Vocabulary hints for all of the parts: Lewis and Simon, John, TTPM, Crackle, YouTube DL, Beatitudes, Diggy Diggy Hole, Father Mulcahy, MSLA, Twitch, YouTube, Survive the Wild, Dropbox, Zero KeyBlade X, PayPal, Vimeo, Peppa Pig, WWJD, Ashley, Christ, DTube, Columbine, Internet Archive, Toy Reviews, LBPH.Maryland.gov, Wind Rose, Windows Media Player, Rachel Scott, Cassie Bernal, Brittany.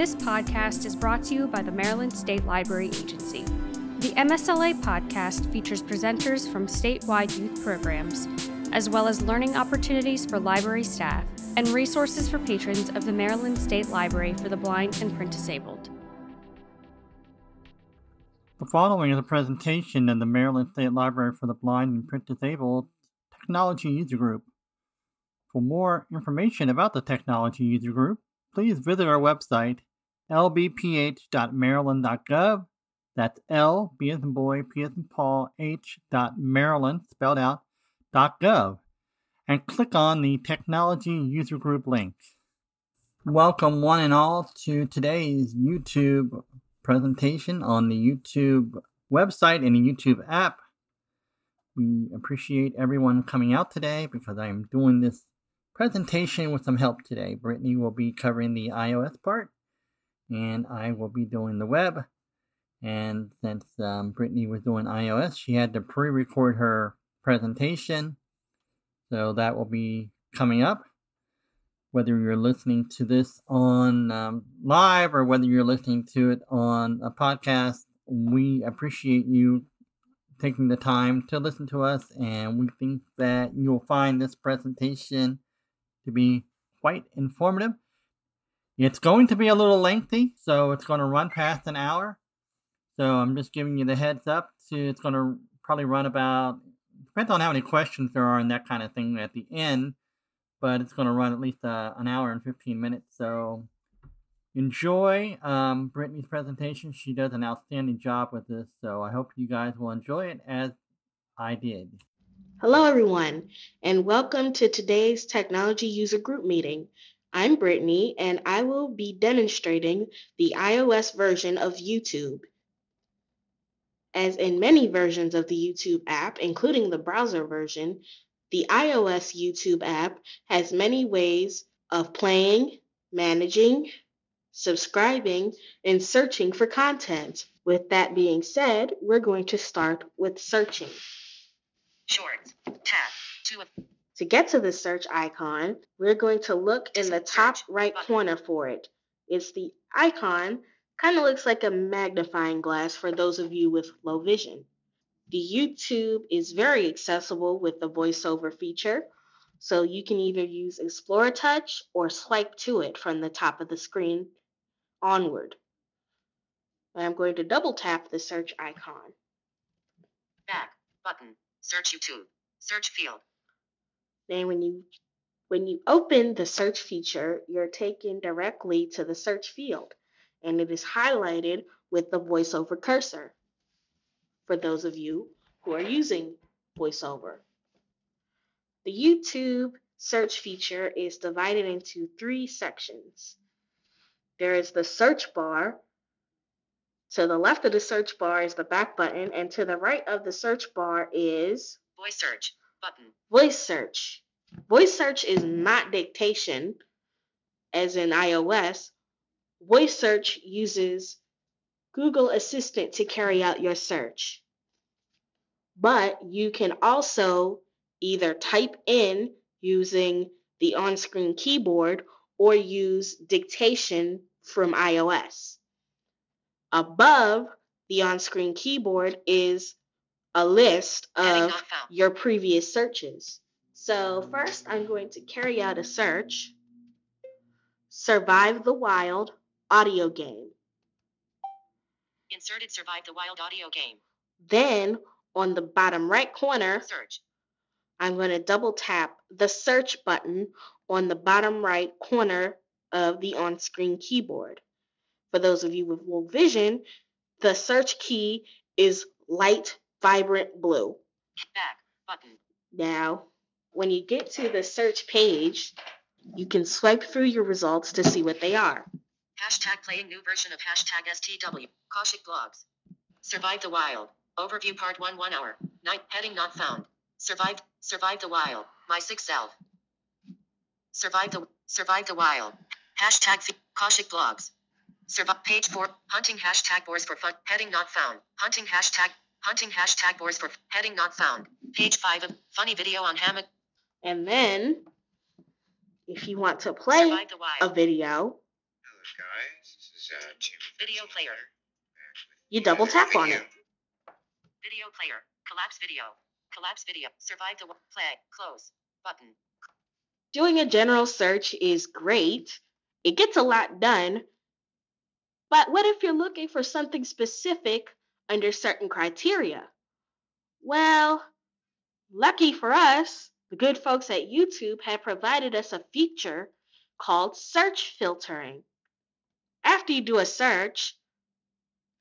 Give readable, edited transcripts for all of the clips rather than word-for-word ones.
This podcast is brought to you by the Maryland State Library Agency. The MSLA podcast features presenters from statewide youth programs, as well as learning opportunities for library staff and resources for patrons of the Maryland State Library for the Blind and Print Disabled. The following is a presentation of the Maryland State Library for the Blind and Print Disabled Technology User Group. For more information about the Technology User Group, please visit our website, LBPH.Maryland.gov. That's L, B as in boy, P as in Paul, H.Maryland, spelled out, .gov, and click on the Technology User Group link. Welcome one and all to today's YouTube presentation on the YouTube website and the YouTube app. We appreciate everyone coming out today because I am doing this presentation with some help today. Brittany will be covering the iOS part, and I will be doing the web. And since Brittany was doing iOS, she had to pre-record her presentation, so that will be coming up. Whether you're listening to this on live or whether you're listening to it on a podcast, we appreciate you taking the time to listen to us, and we think that you'll find this presentation to be quite informative. It's going to be a little lengthy, so it's going to run past an hour. So I'm just giving you the heads up. It's going to probably run about, depends on how many questions there are and that kind of thing at the end, but it's going to run at least an hour and 15 minutes. So enjoy Brittany's presentation. She does an outstanding job with this, so I hope you guys will enjoy it as I did. Hello, everyone, and welcome to today's Technology User Group meeting. I'm Brittany, and I will be demonstrating the iOS version of YouTube. As in many versions of the YouTube app, including the browser version, the iOS YouTube app has many ways of playing, managing, subscribing, and searching for content. With that being said, we're going to start with searching. Shorts, tab, 2 of... To get to the search icon, we're going to look in the top right corner for it. It's the icon. Kind of looks like a magnifying glass for those of you with low vision. The YouTube is very accessible with the VoiceOver feature, so you can either use Explore Touch or swipe to it from the top of the screen onward. I'm going to double tap the search icon. Back button, search YouTube, search field. Then when you open the search feature, you're taken directly to the search field, and it is highlighted with the VoiceOver cursor for those of you who are using VoiceOver. The YouTube search feature is divided into three sections. There is the search bar. To the left of the search bar is the back button, and to the right of the search bar is voice search button. Voice search. Voice search is not dictation, as in iOS. Voice search uses Google Assistant to carry out your search, but you can also either type in using the on-screen keyboard or use dictation from iOS. Above the on-screen keyboard is a list of your previous searches. So first I'm going to carry out a search, Survive the Wild audio game. Inserted Survive the Wild audio game. Then on the bottom right corner, search. I'm going to double tap the search button on the bottom right corner of the on-screen keyboard. For those of you with low vision, the search key is light, vibrant blue. Back button. Now, when you get to the search page, you can swipe through your results to see what they are. Hashtag playing new version of hashtag STW, Kaushik blogs. Survive the Wild, overview part 1, 1 hour, night heading not found. Survive the Wild, my sixth self. Survive the Wild, hashtag Kaushik blogs. Survive page 4, hunting hashtag boars for fun, heading not found. Hunting hashtag boars for heading not found. Page 5 of funny video on hammock. And then, if you want to play a video, guys, this to video player. You double tap on it. Video player. Collapse video. Collapse video. Survive the play. Close. Button. Doing a general search is great. It gets a lot done. But what if you're looking for something specific under certain criteria? Well, lucky for us, the good folks at YouTube have provided us a feature called search filtering. After you do a search,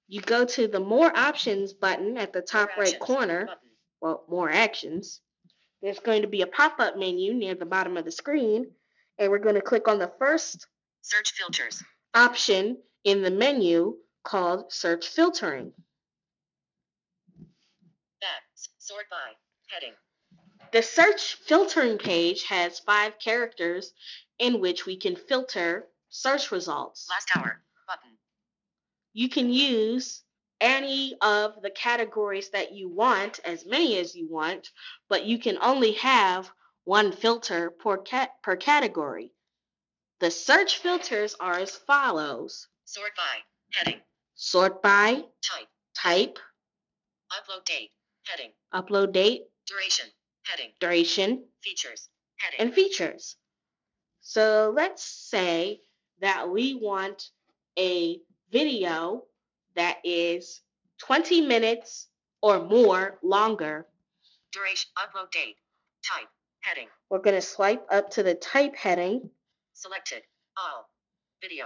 you go to the More Options button at the top right corner. Well, More Actions. There's going to be a pop-up menu near the bottom of the screen, and we're going to click on the first search filters option in the menu called search filtering. Sort by heading. The search filtering page has 5 characters in which we can filter search results. Last hour button. You can use any of the categories that you want, as many as you want, but you can only have one filter per category. The search filters are as follows. Sort by heading. Sort by type. Type. Upload date. Heading. Upload date. Duration. Heading. Duration. Features. Heading. And features. So let's say that we want a video that is 20 minutes or more longer. Duration. Upload date. Type. Heading. We're going to swipe up to the type heading. Selected. All. Video.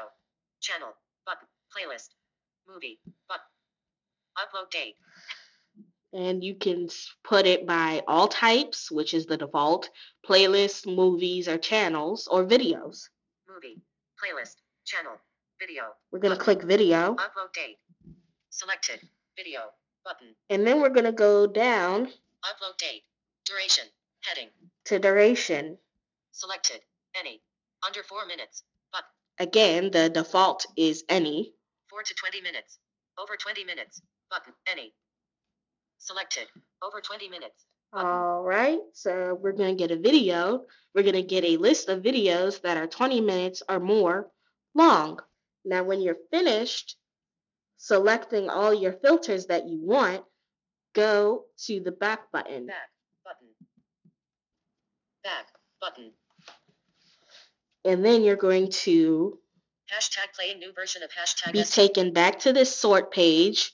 Channel. Button. Playlist. Movie. Button. Upload date. And you can put it by all types, which is the default, playlists, movies, or channels, or videos. Movie, playlist, channel, video. We're going to click video. Upload date. Selected. Video. Button. And then we're going to go down. Upload date. Duration. Heading. To duration. Selected. Any. Under 4 minutes. Button. Again, the default is any. 4 to 20 minutes. Over 20 minutes. Button. Any. Selected. Over 20 minutes. Button. All right. So we're going to get a video. We're going to get a list of videos that are 20 minutes or more long. Now, when you're finished selecting all your filters that you want, go to the back button. Back button. Back button. And then you're going to hashtag play a new version of hashtag be taken back to this sort page.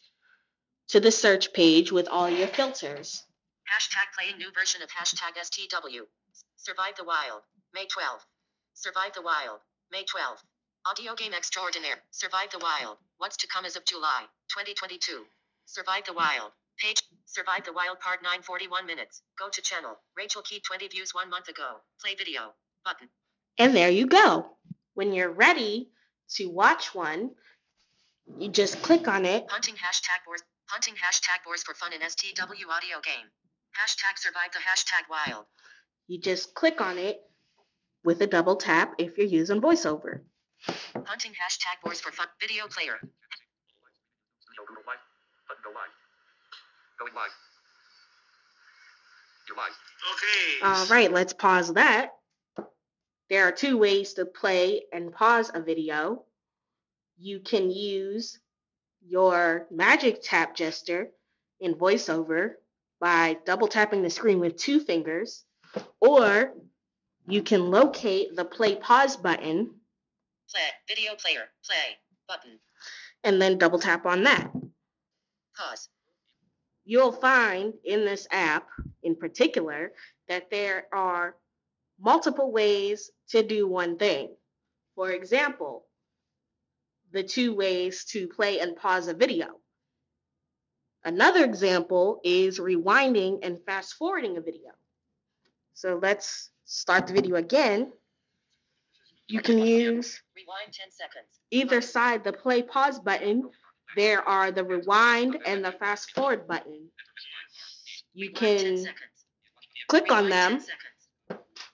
To the search page with all your filters. Hashtag play a new version of hashtag STW. Survive the Wild, May 12th. Survive the Wild, May 12th. Audio game extraordinaire. Survive the Wild. What's to come as of July 2022. Survive the Wild. Page. Survive the Wild part 941 minutes. Go to channel. Rachel Key 20 views 1 month ago. Play video. Button. And there you go. When you're ready to watch one, you just click on it. Hunting hashtag boars. Hunting hashtag boars for fun in STW audio game. Hashtag survive the hashtag wild. You just click on it with a double tap if you're using VoiceOver. Hunting hashtag boars for fun video player. Okay. All right, let's pause that. There are 2 ways to play and pause a video. You can use your magic tap gesture in VoiceOver by double tapping the screen with 2 fingers, or you can locate the play pause button. Play video player play button. And then double tap on that. Pause. You'll find in this app in particular that there are multiple ways to do one thing. For example, the 2 ways to play and pause a video. Another example is rewinding and fast-forwarding a video. So let's start the video again. You can use rewind 10 seconds. Either side the play-pause button. There are the rewind and the fast-forward button. You can click on them.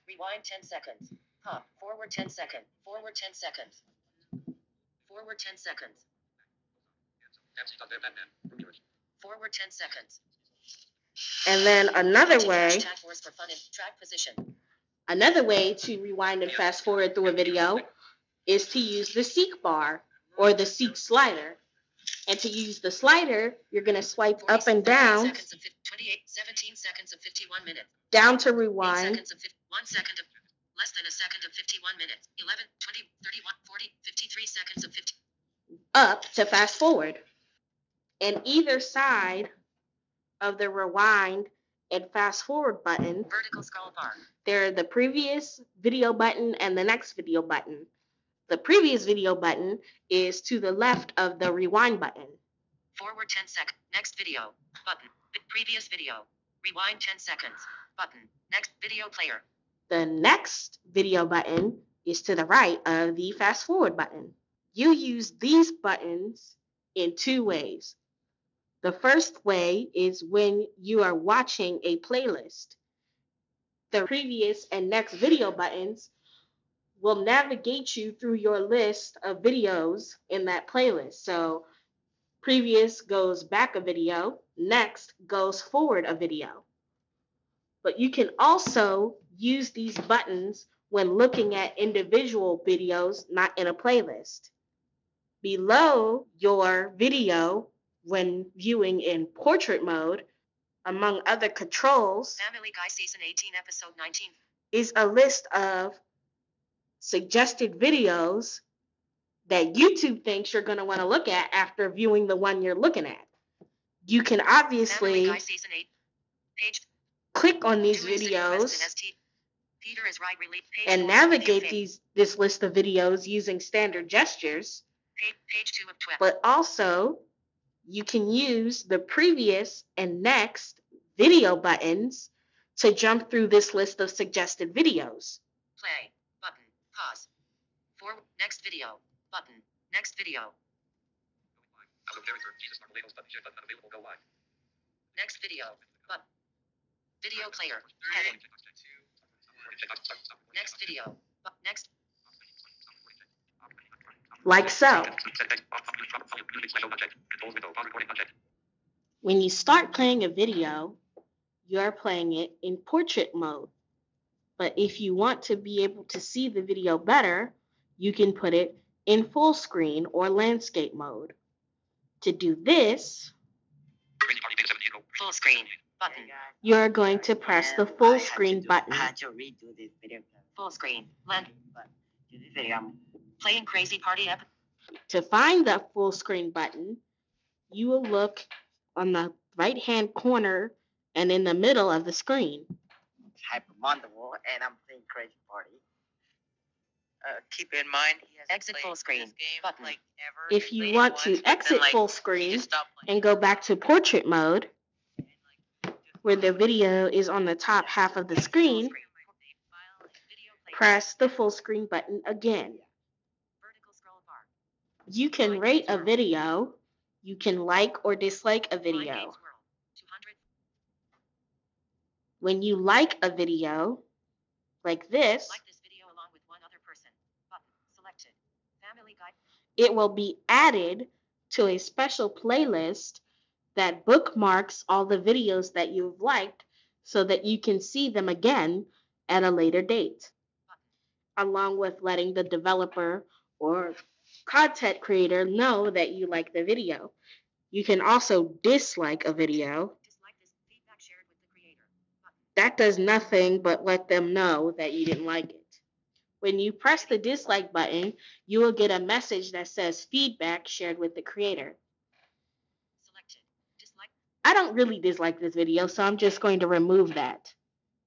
Rewind 10 seconds. Hop. Forward 10 seconds. Forward 10 seconds. Forward 10 seconds. Forward 10 seconds. And then another way. Another way to rewind and fast forward through a video is to use the seek bar. or the seek slider. And to use the slider, you're going to swipe up and down, 17 seconds of 51 minutes. Down to rewind. 1 second of less than a second of 51 minutes. 11, 20, 31, 40, 53 seconds of 50. Up to fast forward. And either side of the rewind and fast forward button, vertical scroll bar, there are the previous video button and the next video button. The previous video button is to the left of the rewind button. Forward 10 seconds. Next video button. Previous video. Rewind 10 seconds. Button. Next video player. The next video button is to the right of the fast forward button. You use these buttons in two ways. The first way is when you are watching a playlist. The previous and next video buttons will navigate you through your list of videos in that playlist. So previous goes back a video, next goes forward a video. But you can also use these buttons when looking at individual videos, not in a playlist. Below your video, when viewing in portrait mode, among other controls, Family Guy Season 18, Episode 19, is a list of suggested videos that YouTube thinks you're going to want to look at after viewing the one you're looking at. You can obviously click on these videos and navigate this list of videos using standard gestures, but also you can use the previous and next video buttons to jump through this list of suggested videos. Play. Pause. For next video. Button. Next video. Next video. Button. Video player. Heading. Next video. Next. Like so. When you start playing a video, you are playing it in portrait mode. But if you want to be able to see the video better, you can put it in full screen or landscape mode. To do this, full screen button. You're going to press the full screen button. I had to redo this video. Full screen. Playing Crazy Party App. To find the full screen button, you will look on the right-hand corner and in the middle of the screen. Type wonderful, and I'm playing Crazy Party. Keep in mind, he has exit full screen button. Like never if you want to exit full screen and go back to portrait mode, where the video is on the top half of the screen, press the full screen button again. You can rate a video. You can like or dislike a video. When you like a video, like this, video along with one other person. Button selected. Family Guide. It will be added to a special playlist that bookmarks all the videos that you've liked so that you can see them again at a later date, along with letting the developer or content creator know that you like the video. You can also dislike a video. That does nothing but let them know that you didn't like it. When you press the dislike button, you will get a message that says feedback shared with the creator. Selected. Dislike. I don't really dislike this video, so I'm just going to remove that.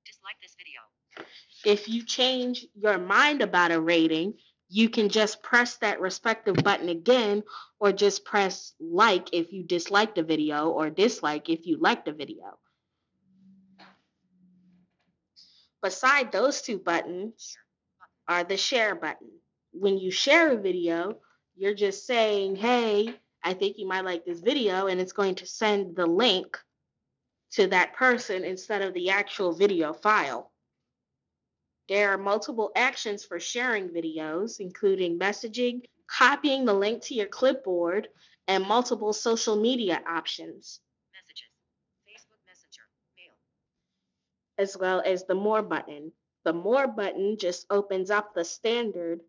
Dislike this video. If you change your mind about a rating, you can just press that respective button again, or just press like if you disliked the video, or dislike if you liked the video. Beside those two buttons are the share button. When you share a video, you're just saying, hey, I think you might like this video, and it's going to send the link to that person instead of the actual video file. There are multiple actions for sharing videos, including messaging, copying the link to your clipboard, and multiple social media options, as well as the More button. The More button just opens up the standard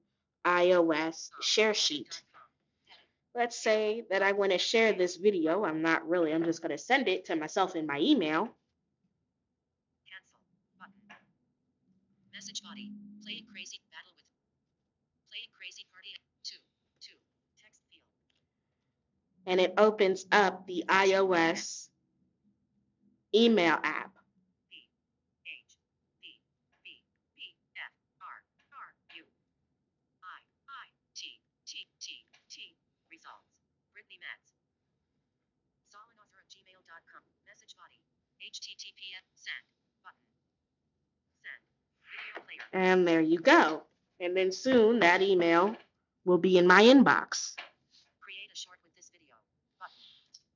iOS share sheet. let's say that I want to share this video. I'm not really, I'm just going to send it to myself in my email. Cancel button. Message body. Playing crazy battle with playing crazy party 2 2 text field. And it opens up the iOS email app. TTPM send button. Send video player. And there you go. And then soon that email will be in my inbox. Create a short with this video button.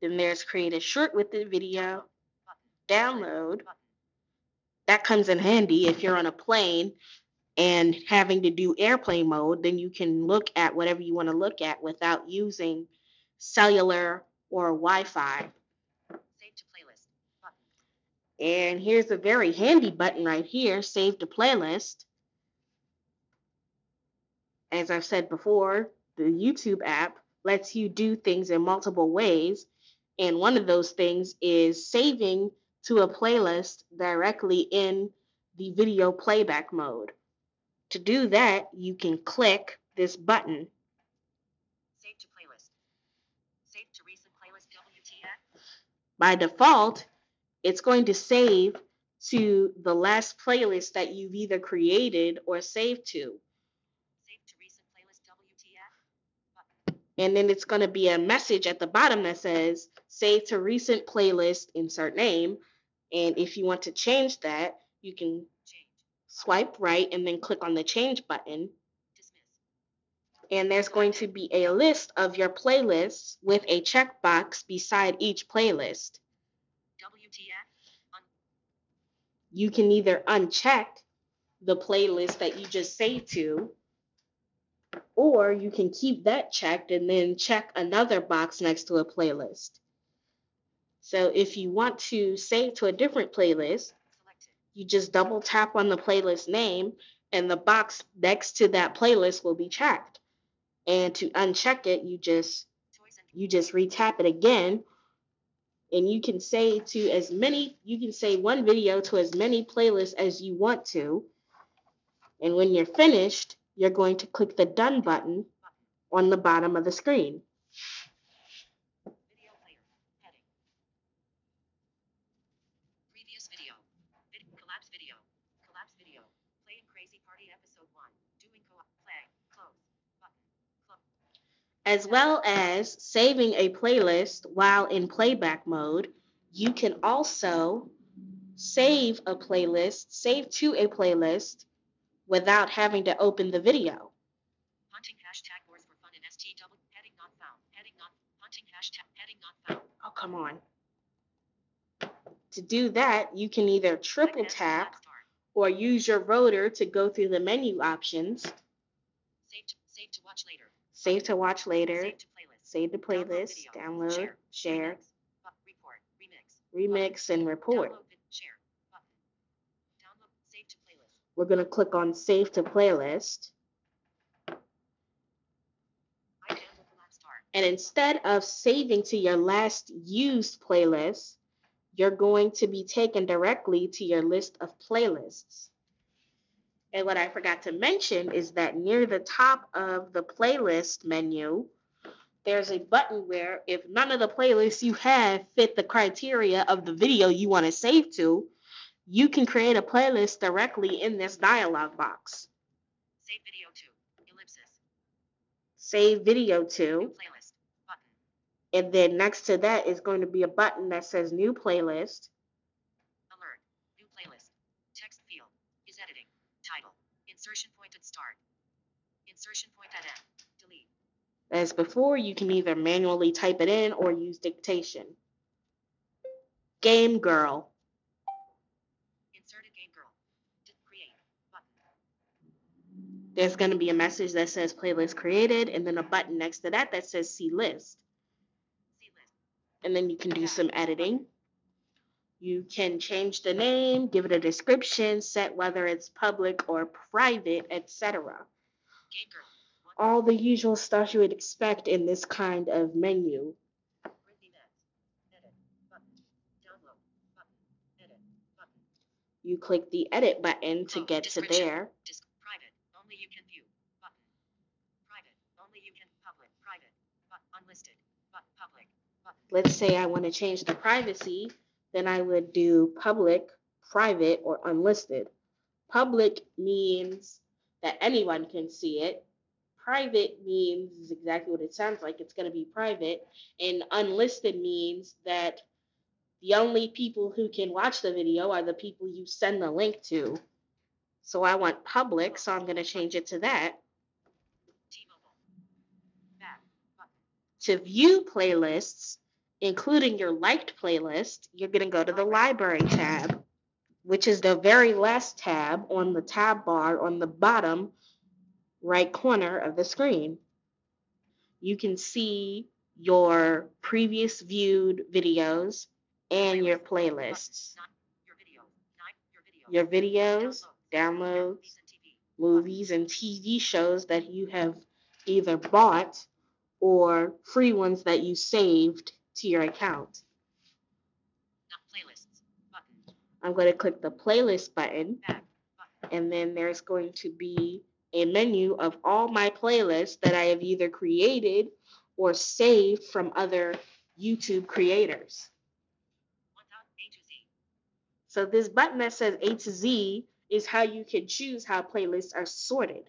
Then there's create a short with the video button. Download button. That comes in handy if you're on a plane and having to do airplane mode. Then you can look at whatever you want to look at without using cellular or Wi-Fi. And here's a very handy button right here, save to playlist. As I've said before, the YouTube app lets you do things in multiple ways. And one of those things is saving to a playlist directly in the video playback mode. To do that, you can click this button. Save to playlist. Save to recent playlist WTF. By default, it's going to save to the last playlist that you've either created or saved to. Save to recent playlist WTF. And then it's going to be a message at the bottom that says, save to recent playlist, insert name. And if you want to change that, you can swipe right and then click on the change button. Dismiss. And there's going to be a list of your playlists with a checkbox beside each playlist. You can either uncheck the playlist that you just saved to, or you can keep that checked and then check another box next to a playlist. So if you want to save to a different playlist, you just double tap on the playlist name and the box next to that playlist will be checked. And to uncheck it, you just retap it again. And you can save to as many, you can save one video to as many playlists as you want to. And when you're finished, you're going to click the done button on the bottom of the screen. Video player, heading. Previous video, collapse video, playing crazy party episode 1, doing co-op, play, close, button, close. As well as saving a playlist while in playback mode, you can also save a playlist, save to a playlist without having to open the video. Hunting hashtag words for fun in STW, heading not found, hunting hashtag heading not found. Oh, come on. To do that, you can either triple tap or use your rotor to go through the menu options. Save to watch later. Save to watch later. Save the playlist, download, share, report, remix, and report. We're going to click on Save to Playlist. And instead of saving to your last used playlist, you're going to be taken directly to your list of playlists. And what I forgot to mention is that near the top of the playlist menu, there's a button where if none of the playlists you have fit the criteria of the video you want to save to, you can create a playlist directly in this dialog box. Save video to, ellipsis. Save video to. New playlist, button. And then next to that is going to be a button that says new playlist. Alert, new playlist, text field, is editing, title, insertion point at start, insertion point at end, delete. As before, you can either manually type it in or use dictation. Game Girl. Inserted Game Girl. Create button. There's going to be a message that says playlist created and then a button next to that that says see list. See list. And then you can do some editing. You can change the name, give it a description, set whether it's public or private, etc. Game Girl. all the usual stuff you would expect in this kind of menu. You click the edit button to get to there. Private. Only you can view. Button. Private. Only you can public. Private. Unlisted. Public. Let's say I want to change the privacy. Then I would do public, private, or unlisted. Public means that anyone can see it. Private means is exactly what it sounds like. It's going to be private. And unlisted means that the only people who can watch the video are the people you send the link to. So I want public, so I'm going to change it to that. To view playlists, including your liked playlist, you're going to go to the library tab, which is the very last tab on the tab bar on the bottom right corner of the screen. You can see your previous viewed videos and your playlists. Your videos, downloads, movies, and TV shows that you have either bought or free ones that you saved to your account. I'm going to click the playlist button, and then there's going to be a menu of all my playlists that I have either created or saved from other YouTube creators. So this button that says A to Z is how you can choose how playlists are sorted.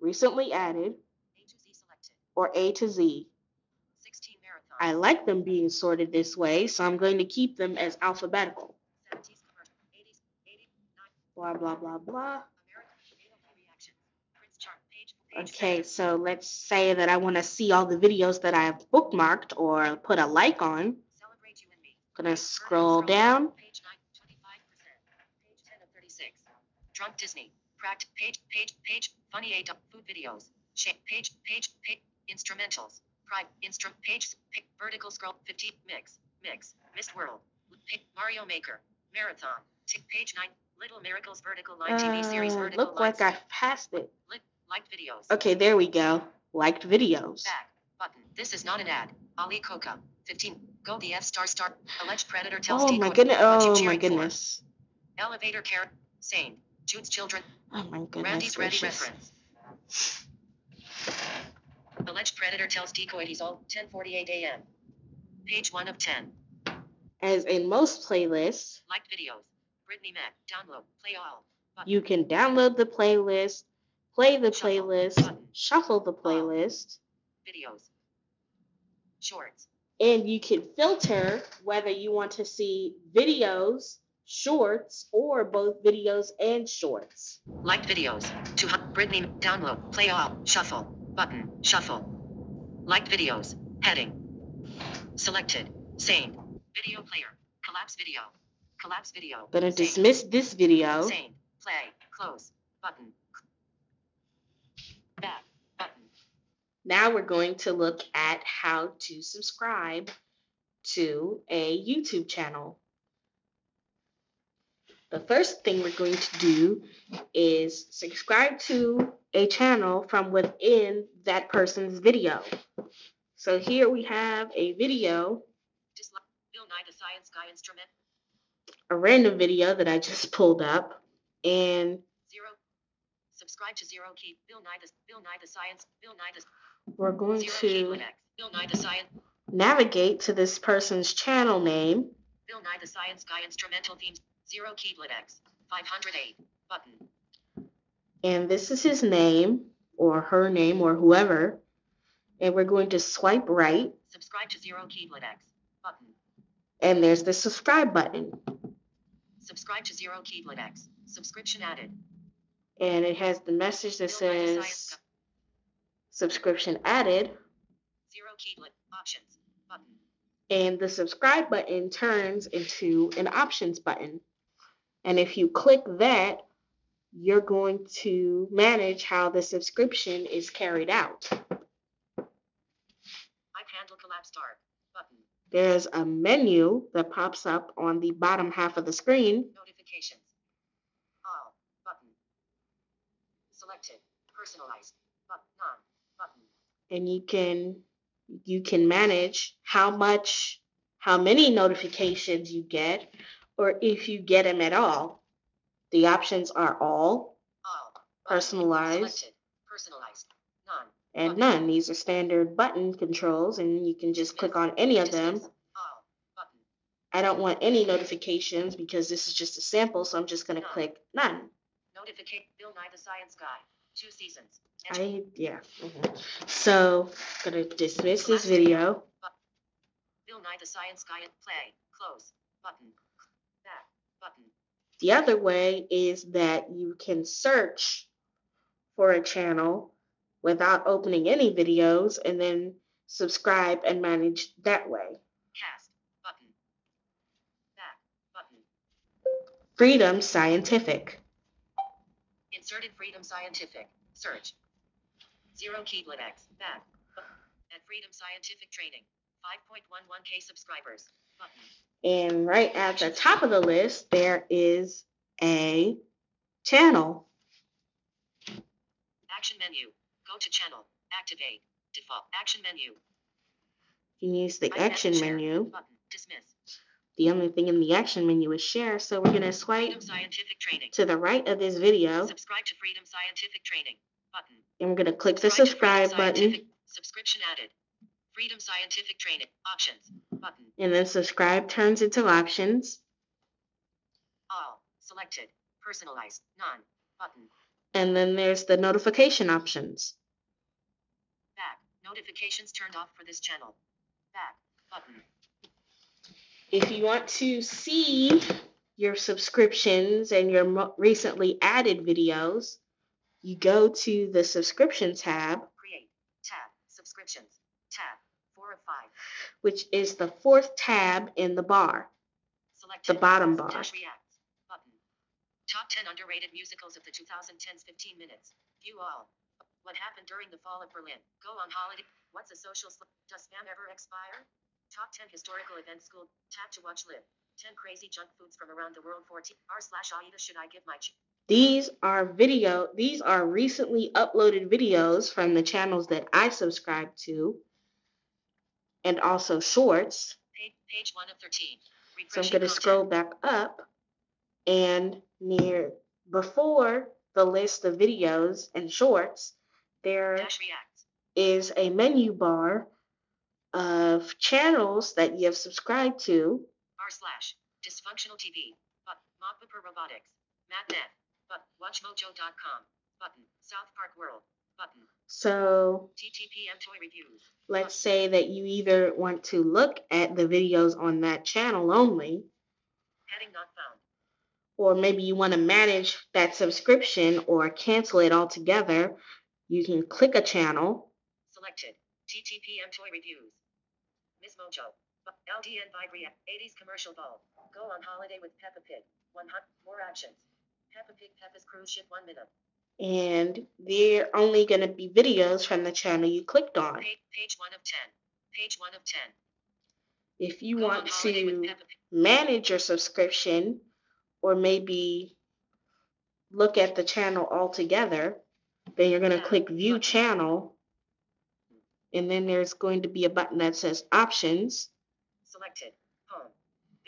Recently added. A to Z selected. Or A to Z. I like them being sorted this way, so I'm going to keep them as alphabetical. Blah, blah, blah, blah. Okay, so let's say that I want to see all the videos that I have bookmarked or put a like on. I'm going to scroll down. Page 925%. Page 10 of 36. Drunk Disney. Cracked. Page. Funny 8 of food videos. Page. Instrumentals. Prime. Page. Vertical scroll. 50. Mix. Missed World. Mario Maker. Marathon. Page 9. Little Miracles. Vertical Line TV series. Vertical Line. Look like I passed it. Liked videos. Okay, there we go. Liked videos. Back. Button. This is not an ad. Ali Coca. 15. Go the F***. Alleged predator tells. Oh my goodness. Oh my goodness. For. Elevator care. Sane. Jude's children. Oh my goodness. Randy's gracious. Ready reference. Alleged predator tells decoy he's all. 10:48 a.m. Page 1 of 10. As in most playlists. Liked videos. Brittany Mac. Download. Play all. Button. You can download the playlist. Play the playlist. Button. Shuffle the playlist. Videos. Shorts. And you can filter whether you want to see videos, shorts, or both videos and shorts. Like videos. To Brittany, download, play all, shuffle, button, shuffle. Like videos, heading. Selected, sane. Video player, collapse video. Gonna dismiss this video. Sane, play, close, button. Back. Now we're going to look at how to subscribe to a YouTube channel. The first thing we're going to do is subscribe to a channel from within that person's video. So here we have a video, Bill Nye, the Science Guy instrument, a random video that I just pulled up, and Zero. Subscribe to Zero Key. Bill Nye the Science. We're going to navigate to this person's channel name. Bill Nye the Science Guy instrumental themes. Zero KeyBlade X. 508. Button. And this is his name, or her name, or whoever. And we're going to swipe right. Subscribe to Zero KeyBlade X. Button. And there's the subscribe button. Subscribe to Zero KeyBlade X. Subscription added. And it has the message that says subscription added. Zero KeyBlade options button. And the subscribe button turns into an options button. And if you click that, you're going to manage how the subscription is carried out. I handle collapse start button. There's a menu that pops up on the bottom half of the screen. Notifications. Selected. Personalize button on button. And you can manage how many notifications you get, or if you get them at all. The options are all personalized, none, and none. These are standard button controls, and you can just click on any of them. I don't want any notifications because this is just a sample, so I'm just going to click none. Notification Bill Nye the Science Guy, 2 seasons. So I'm going to dismiss this video. Bill Nye the Science Guy at play, close, button, back, button. The other way is that you can search for a channel without opening any videos and then subscribe and manage that way. Cast, button, back, button. Freedom Scientific. Inserted Freedom Scientific, search. Zero KeyBlade X, back, at Freedom Scientific Training. 5.11K subscribers. Button. And right at the top of the list, there is a channel. Action menu. Go to channel. Activate. Default. Action menu. You can use the action menu. Button. Dismiss. The only thing in the action menu is share, so we're going to swipe to the right of this video. Subscribe to Freedom Scientific Training. Button. And we're going to click the subscribe button. Subscription added. Freedom Scientific Training, options, button. And then subscribe turns into options. All, selected, personalized, none, button. And then there's the notification options. Back, notifications turned off for this channel. Back, button. If you want to see your subscriptions and your recently added videos, you go to the subscription tab. Create, tab, subscriptions. Tab 4 of 5, which is the 4th tab in the bar. Selected. The bottom bar. React. Button. Top 10 underrated musicals of the 2010s. 15 minutes. View all. What happened during the fall of Berlin? Go on holiday. What's a social slip? Does spam ever expire? Top 10 historical events. School. Tap to watch live. 10 crazy junk foods from around the world. 14 r/Aida. Should I give my? These are recently uploaded videos from the channels that I subscribe to. And also shorts. Page 1 of 13. So I'm going to scroll back up, and before the list of videos and shorts, there is a menu bar of channels that you have subscribed to. r/ Dysfunctional TV, but Mop Upper Robotics, MadNet, but WatchMojo.com, button, South Park World. Button. So TTPM Toy Reviews. Let's say that you either want to look at the videos on that channel only, heading not found, or maybe you want to manage that subscription or cancel it altogether. You can click a channel. Selected TTPM Toy Reviews. Miss Mojo. LDN Vibria. 80s commercial ball. Go on holiday with Peppa Pig. 100 more actions. Peppa Pig. Peppa's cruise ship. 1 minute. And they're only going to be videos from the channel you clicked on. Page 1 of 10. Page 1 of 10. If you want to manage your subscription or maybe look at the channel altogether, then you're going to click View Channel. And then there's going to be a button that says Options. Selected. Home.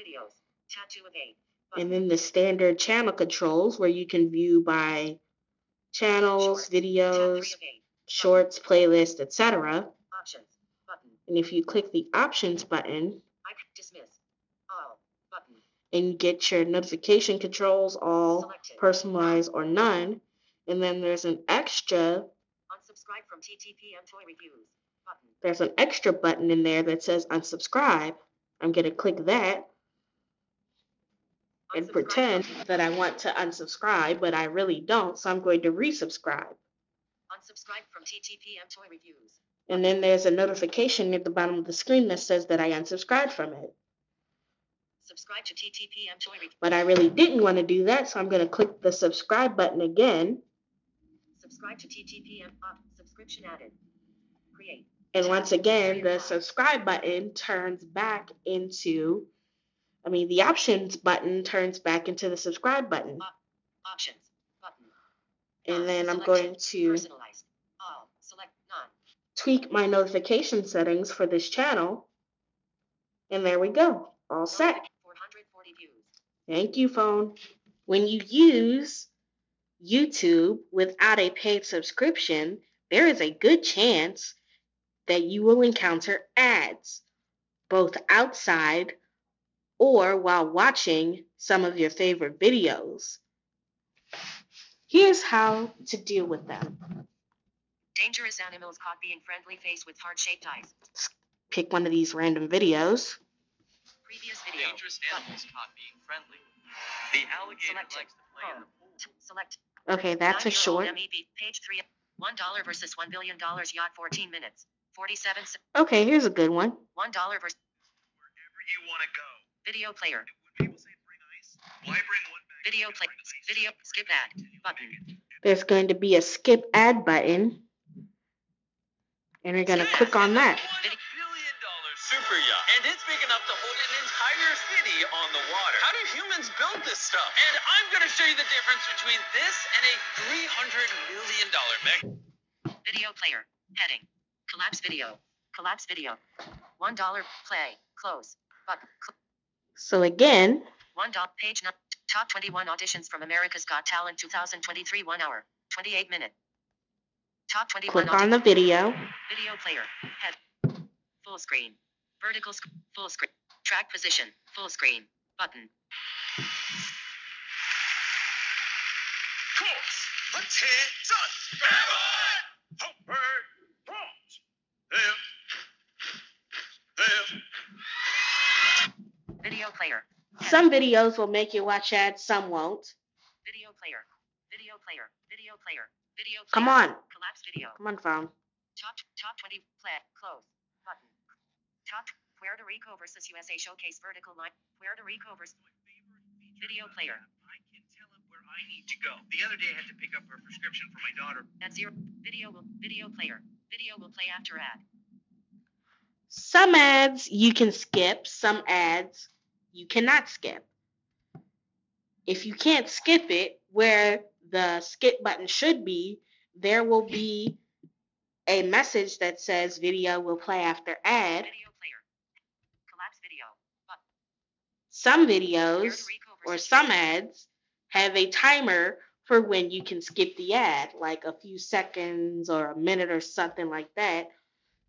Videos. Tattoo of 8. And then the standard channel controls where you can view by channels, videos, shorts, playlists, etc. Options button. And if you click the options button, dismiss all button, and you get your notification controls all selected, personalized or none. And then there's an extra unsubscribe from TTPM Toy Reviews button. There's an extra button in there that says unsubscribe. I'm going to click that and pretend that I want to unsubscribe, but I really don't, so I'm going to resubscribe. Unsubscribe from TTPM Toy Reviews. And then there's a notification at the bottom of the screen that says that I unsubscribed from it. Subscribe to TTPM Toy Reviews. But I really didn't want to do that, so I'm going to click the subscribe button again. Subscribe to TTPM subscription added. Create. And once again, the subscribe button the options button turns back into the subscribe button. Options button. And then I'm going to tweak my notification settings for this channel. And there we go. All set. Thank you, phone. When you use YouTube without a paid subscription, there is a good chance that you will encounter ads, both outside or while watching some of your favorite videos. Here's how to deal with them. Dangerous animals caught being friendly face with heart-shaped eyes. Pick one of these random videos. Previous video. Dangerous animals caught being friendly. The alligator likes to play in the pool. Select. Okay, that's a short. MEB, page 3, $1 versus $1 billion yacht, 14 minutes, 47 seconds. Okay, here's a good one. $1 versus... Wherever you want to go. Video player. When people say bring ice, why bring one back? Video player. Video. Skip ad button. There's going to be a skip ad button. And you're going to click on that. $1 billion super yacht. And it's big enough to hold an entire city on the water. How do humans build this stuff? And I'm going to show you the difference between this and a $300 million mega. Video player. Heading. Collapse video. Collapse video. $1 play. Close. Button. So again. $1 page. Top 21 auditions from America's Got Talent 2023. 1 hour. 28 minutes. Top 21. Click on the video. Video player. Head. Full screen. Vertical screen. Full screen. Track position. Full screen. Button. Video player. Some videos will make you watch ads, some won't. Video player. Video player. Video player. Video player. Come on. Collapse video. Come on, phone. Top 20 play. Close. Button. Top Puerto Rico versus USA showcase vertical line. Puerto Rico versus video player. I can tell him where I need to go. The other day I had to pick up her prescription for my daughter. At zero video player. Video will play after ad. Some ads you can skip, some ads you cannot skip. If you can't skip it, where the skip button should be, there will be a message that says video will play after ad. Video player. Collapse video. Some videos or some ads have a timer for when you can skip the ad, like a few seconds or a minute or something like that.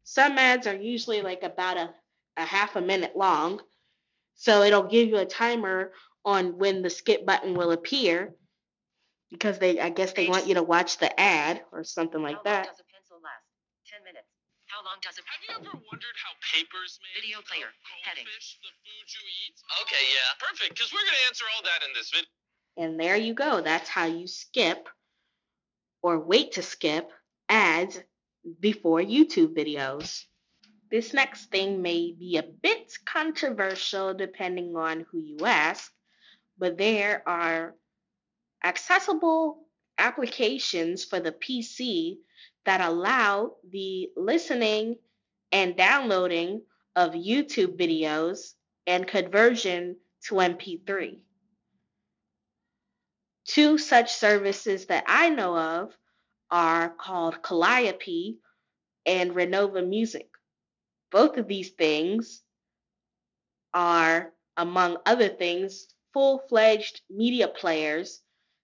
Some ads are usually like about a half a minute long, so it'll give you a timer on when the skip button will appear because I guess they want you to watch the ad or something like that. 10 minutes. How long does it? Have you ever wondered how papers make? Video player. Heading. The food you eat? Okay, yeah, perfect. Because we're gonna answer all that in this video. And there you go. That's how you skip or wait to skip ads before YouTube videos. This next thing may be a bit controversial depending on who you ask, but there are accessible applications for the PC that allow the listening and downloading of YouTube videos and conversion to MP3. Two such services that I know of are called Calliope and Renova Music. Both of these things are, among other things, full-fledged media players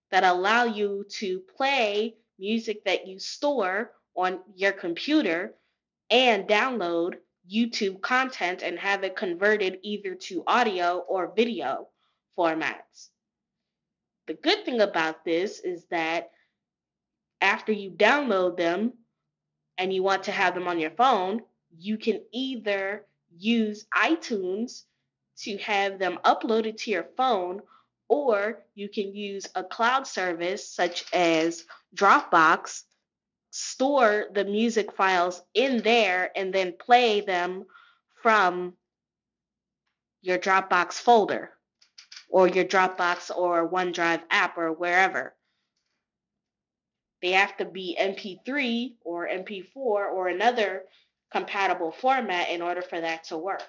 that allow you to play music that you store on your computer and download YouTube content and have it converted either to audio or video formats. The good thing about this is that after you download them and you want to have them on your phone, you can either use iTunes to have them uploaded to your phone, or you can use a cloud service such as Dropbox, store the music files in there, and then play them from your Dropbox folder or your Dropbox or OneDrive app or wherever. They have to be MP3 or MP4 or another compatible format in order for that to work.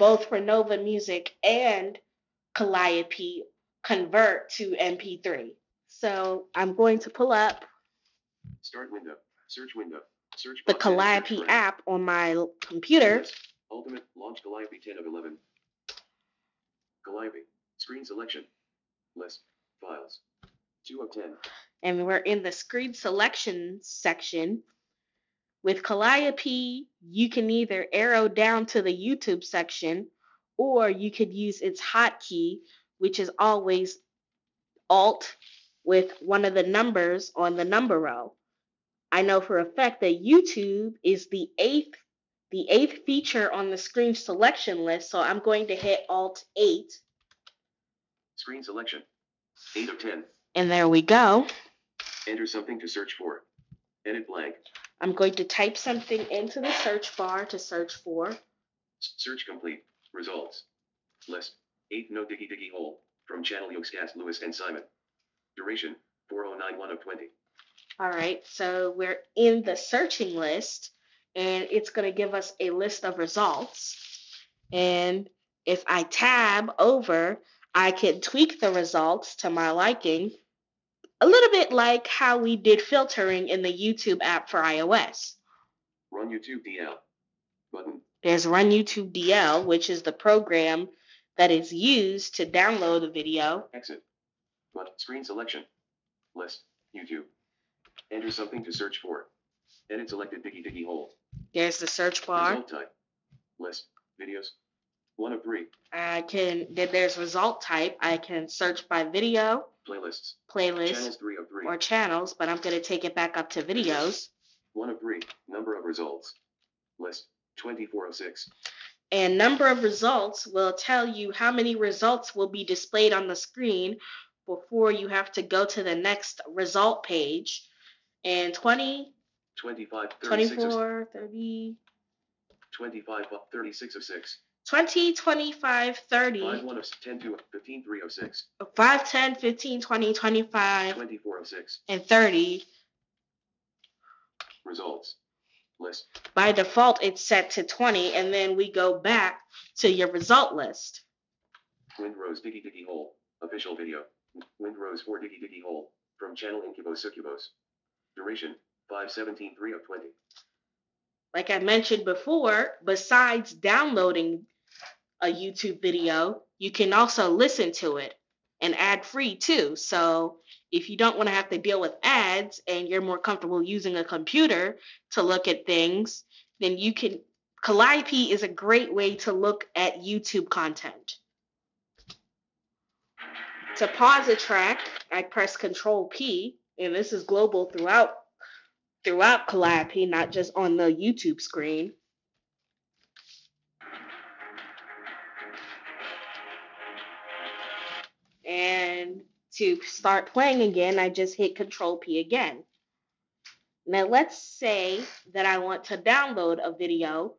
Both Renova Music and Calliope convert to MP3. So I'm going to pull up Start window. Search window. Search the Calliope app on my computer. Ultimate launch Calliope 10 of 11. Calliope. Screen selection. List. Files. 2 of 10. And we're in the screen selection section. With Calliope, you can either arrow down to the YouTube section, or you could use its hotkey, which is always Alt with one of the numbers on the number row. I know for a fact that YouTube is the eighth feature on the screen selection list, so I'm going to hit Alt 8. Screen selection, 8 of 10. And there we go. Enter something to search for. Edit blank. I'm going to type something into the search bar to search for. Search complete. Results. List. 8 no Diggy Diggy Hole. From channel Yokescast, Lewis and Simon. Duration. 4091 of 20. All right, so we're in the searching list, and it's going to give us a list of results. And if I tab over, I can tweak the results to my liking, a little bit like how we did filtering in the YouTube app for iOS. Run YouTube DL button. There's Run YouTube DL, which is the program that is used to download a video. Exit. But screen selection. List. YouTube. Enter something to search for. Edit selected Diggy Diggy Hole. There's the search bar. Result type. List. Videos. 1 of 3. There's result type. I can search by video. Playlists. Channels 3 of 3. Or channels, but I'm going to take it back up to videos. 1 of 3. Number of results. List. 24 of 6. And number of results will tell you how many results will be displayed on the screen before you have to go to the next result page. And 20, 25, 24, 30, 25, 36 of 6. 20, 25, 30. 5, 1 of 10, 2, 15, 3 of 6. 5, 10, 15, 20, 25. 24 of 6. And 30. Results. List. By default, it's set to 20, and then we go back to your result list. Wind Rose Diggy Diggy Hole. Official video. Wind Rose 4 Diggy Diggy Hole. From channel Incubos Succubos. Duration, 5:17, 3 of 20. Like I mentioned before, besides downloading a YouTube video, you can also listen to it, and ad-free too. So if you don't want to have to deal with ads and you're more comfortable using a computer to look at things, then you can. Calliope is a great way to look at YouTube content. To pause a track, I press Control P. And this is global throughout Calliope, not just on the YouTube screen. And to start playing again, I just hit Control P again. Now let's say that I want to download a video.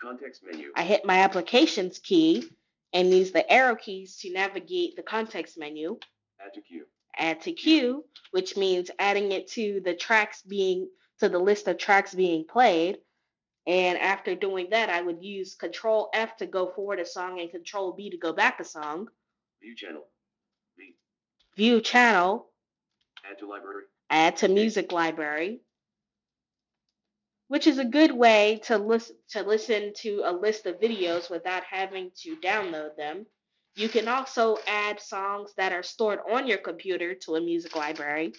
Context menu. I hit my applications key and use the arrow keys to navigate the context menu. Add to queue. Add to queue, which means adding it to the tracks being to the list of tracks being played. And after doing that, I would use Control F to go forward a song and Control B to go back a song. View channel. B. View channel. Add to library. Add to music library, which is a good way to listen to a list of videos without having to download them. You can also add songs that are stored on your computer to a music library.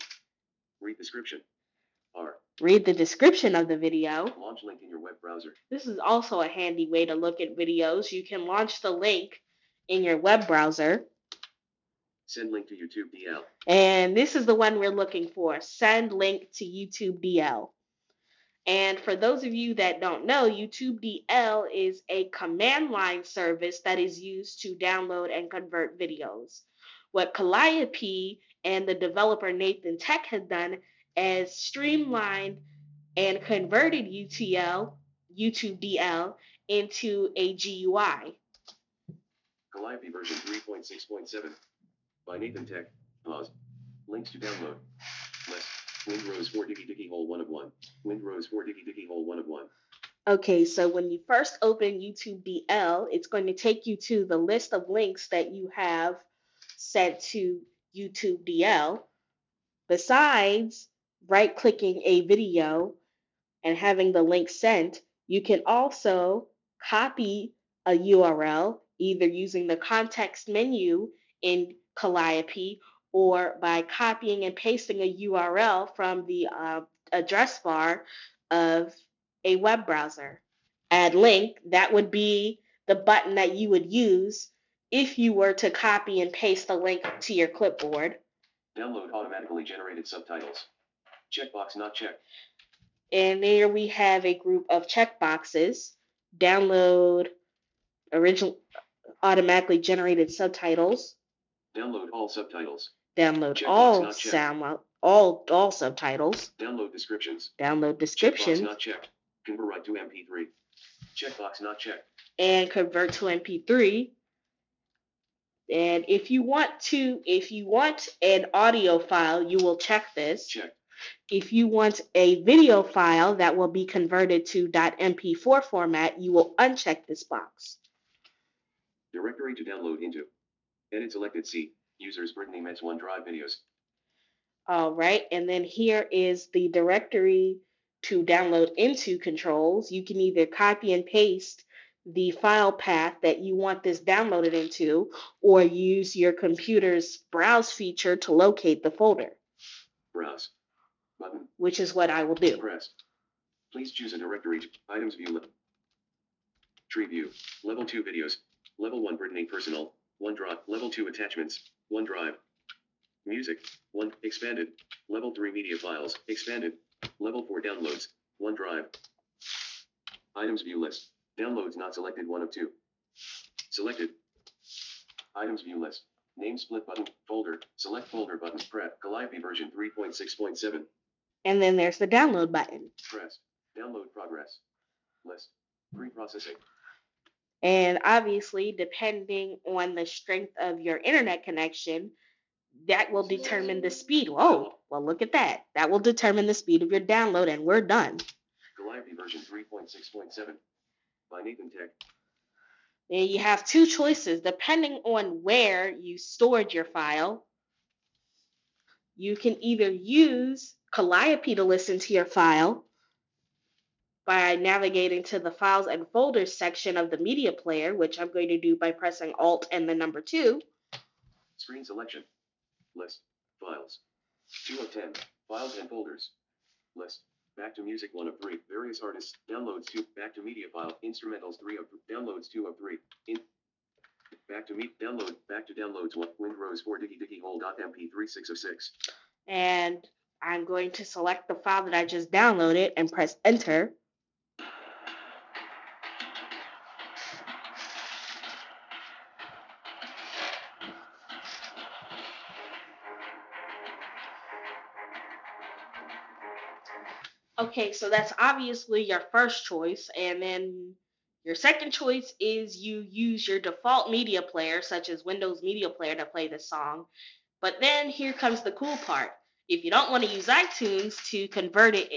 Read description. R. Read the description of the video. Launch link in your web browser. This is also a handy way to look at videos. You can launch the link in your web browser. Send link to YouTube DL. And this is the one we're looking for. Send link to YouTube DL. And for those of you that don't know, YouTube DL is a command line service that is used to download and convert videos. What Calliope and the developer Nathan Tech had done is streamlined and converted YouTube DL into a GUI. Calliope version 3.6.7 by Nathan Tech. Pause. Links to download. List. Wind Rose 4 Diggy Diggy Hole 1 of 1. Wind Rose 4 Diggy Diggy Hole 1 of 1. Okay, so when you first open YouTube DL, it's going to take you to the list of links that you have sent to YouTube DL, besides right-clicking a video and having the link sent, you can also copy a URL either using the context menu in Calliope or by copying and pasting a URL from the address bar of a web browser. Add link, that would be the button that you would use if you were to copy and paste the link to your clipboard. Download automatically generated subtitles. Checkbox not checked. And there we have a group of checkboxes. Download original automatically generated subtitles. Download all subtitles. Download all sound all subtitles. Download descriptions. Download descriptions. Checkbox not checked. Convert to MP3. Checkbox not checked. And convert to MP3. And if you want an audio file, you will check this. Check. If you want a video file that will be converted to .mp4 format, you will uncheck this box. Directory to download into. Edit selected C. Users Brittany Metz OneDrive videos. All right, and then here is the directory to download into controls. You can either copy and paste the file path that you want this downloaded into, or use your computer's browse feature to locate the folder. Browse button. Which is what I will do. Press. Please choose a directory. Items view. Tree view. Level 2 videos. Level 1 Brittany personal. OneDrive. Level 2 attachments. OneDrive. Music. 1 expanded. Level 3 media files. Expanded. Level 4 downloads. OneDrive. Items view list. Downloads not selected 1 of 2. Selected. Items view list. Name split button. Folder. Select folder buttons. Prep. Calliope version 3.6.7. And then there's the download button. Press. Download progress. List. Pre-processing. And obviously, depending on the strength of your internet connection, that will determine the speed. Whoa. Well, look at that. That will determine the speed of your download, and we're done. Calliope version 3.6.7. by Nathan Tech. And you have 2 choices depending on where you stored your file. You can either use Calliope to listen to your file by navigating to the Files and Folders section of the media player, which I'm going to do by pressing Alt and the number 2. Screen selection. List. Files. 2 of 10. Files and folders. List. Back to music 1 of 3. Various artists. Downloads 2. Back to media file. Instrumentals 3 of 3. Downloads 2 of 3. Back to meet. Download. Back to downloads 1. Wind Rose 4. Diggy Diggy Hole. MP3 6 of 6. And I'm going to select the file that I just downloaded and press enter. Okay, so that's obviously your first choice, and then your second choice is you use your default media player, such as Windows Media Player, to play this song. But then here comes the cool part. If you don't want to use iTunes to convert it,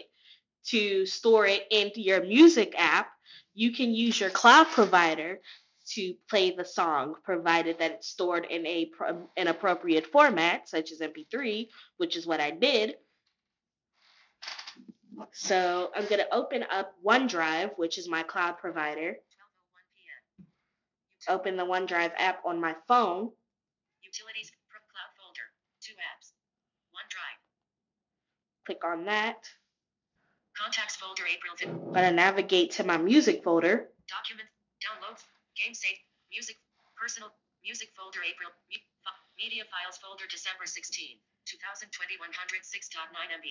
to store it into your music app, you can use your cloud provider to play the song, provided that it's stored in an appropriate format, such as MP3, which is what I did. So I'm going to open up OneDrive, which is my cloud provider. Open the OneDrive app on my phone. Utilities from cloud folder. 2 apps. OneDrive. Click on that. Contacts folder April 5th. I'm going to navigate to my music folder. Documents, downloads, game save, music, personal, music folder April, media files folder December 16, 2020 106.9 MB.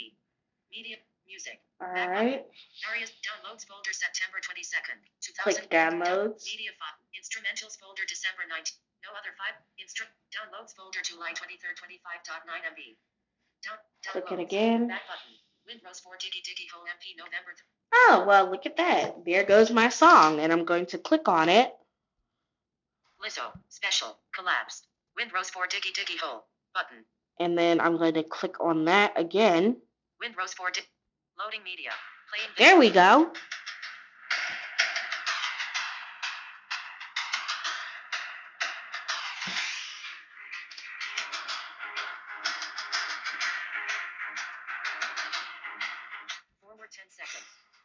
Media. Music. All right. Various downloads folder September 22nd, 2000. Click downloads. Media file. Instrumentals folder December 19th. No other 5. Downloads folder July 23rd, 25.9 MB. Click it again. Back button. Windows 4 Diggy Diggy Hole MP November. Oh, well, look at that. There goes my song, and I'm going to click on it. Lizzo. Special. Collapsed. Windows 4 Diggy Diggy Hole. Button. And then I'm going to click on that again. Windows 4 Diggy. Loading media. There we go.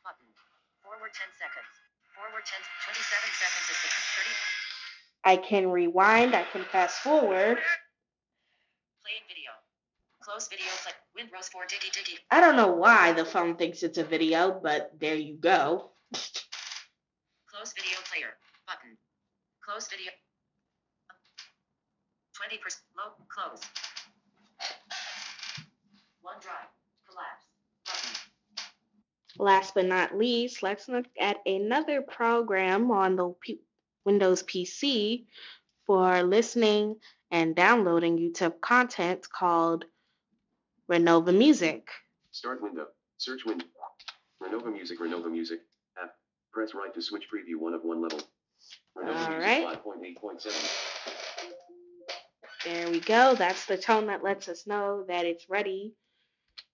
Button. Forward 10 seconds. Forward 10, 27 seconds is 30. I can rewind. I can fast forward. Playing video. Close video. Play. Wind Rose for Diggy Diggy. I don't know why the phone thinks it's a video, but there you go. Close video player. Button. Close video. 20% low. Close. OneDrive. Collapse. Button. Last but not least, let's look at another program on the Windows PC for listening and downloading YouTube content called Renova Music. Start window. Search window. Renova Music. Renova Music. App. Press right to switch preview one of one level. Renova All right. Music 5.8.7. There we go. That's the tone that lets us know that it's ready.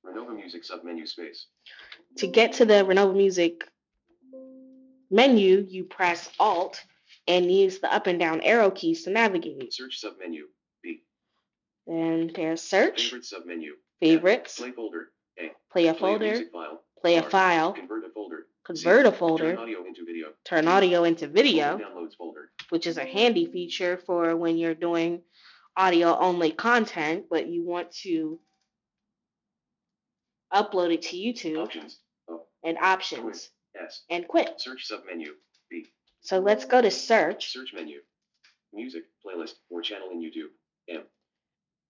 Renova Music submenu space. To get to the Renova Music menu, you press Alt and use the up and down arrow keys to navigate. Search submenu B. And there's search. Favorite submenu. Favorites. Play folder A. Play a folder. Play a music file. Play a file. Convert a folder. Convert a folder. Turn audio into video. Turn audio into video. Downloads folder. Which is a handy feature for when you're doing audio only content, but you want to upload it to YouTube. Options. O. And options. Quit. S. And quit. Search submenu B. So let's go to search. Search menu. Music, playlist, or channel in YouTube. M.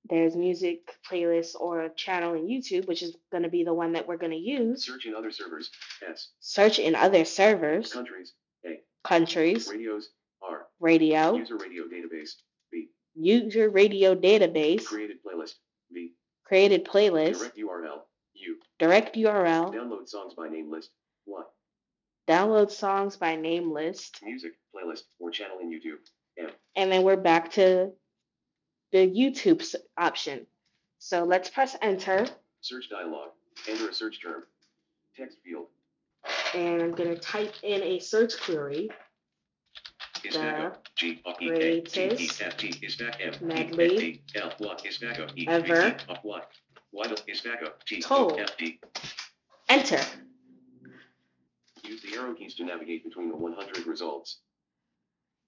There's music, playlist, or channel in YouTube, which is going to be the one that we're going to use. Search in other servers. S. Search in other servers. Countries. A. Countries. Radios. R. Radio. User radio database. B. User radio database. Created playlist. B. Created playlist. Direct URL. U. Direct URL. Download songs by name list. 1. Download songs by name list. Music, playlist, or channel in YouTube. M. And then we're back to the YouTube option. So let's press enter. Search dialog. Enter a search term. Text field. And I'm going to type in a search query. Is that Enter. Use the arrow keys to navigate between the 100 results.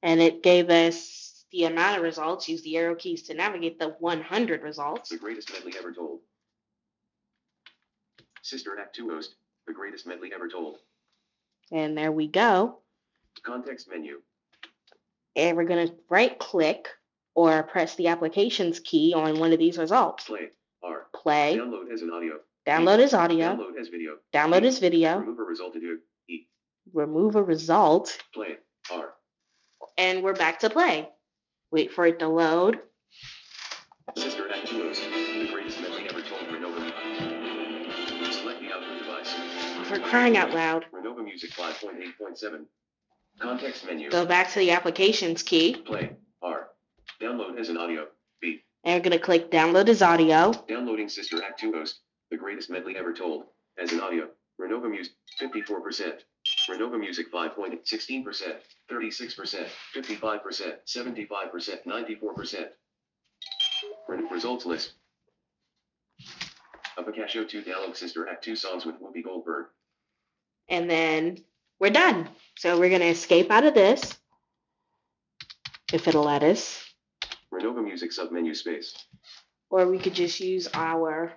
And it gave us the amount of results. Use the arrow keys to navigate the 100 results. The greatest medley ever told. Sister Act 2 host. The greatest medley ever told. And there we go. Context menu. And we're going to right click or press the applications key on one of these results. Play. R. Play. Download as an audio. Download as audio. Download as video. Download as video. Remove a result to do. E. Remove a result. Play. R. And we're back to play. Wait for it to load. Sister Act 2 host. The greatest medley ever told. Renova. Select the output device. For crying out loud. Renova Music 5.8.7. Context menu. Go back to the applications key. Play. R. Download as an audio. B. And we're going to click download as audio. Downloading Sister Act 2 host. The greatest medley ever told. As an audio. Renova Music 54%. Renova Music 5.8. 16%. 36%. 55%. 75%. 94%. Results list. Apocasho 2 dialogue Sister Act 2 songs with Whoopi Goldberg. And then we're done. So we're going to escape out of this. If it'll let us. Renova Music submenu space. Or we could just use our